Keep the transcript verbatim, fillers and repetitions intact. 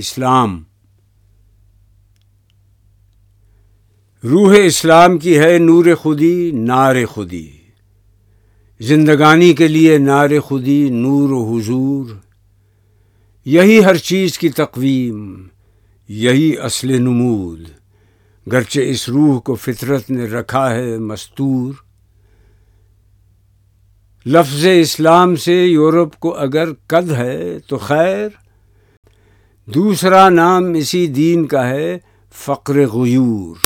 اسلام روح اسلام کی ہے، نور خودی نار خودی، زندگانی کے لیے نار خودی، نور و حضور، یہی ہر چیز کی تقویم، یہی اصل نمود، گرچہ اس روح کو فطرت نے رکھا ہے مستور۔ لفظ اسلام سے یورپ کو اگر قد ہے تو خیر، دوسرا نام اسی دین کا ہے فقر غیور۔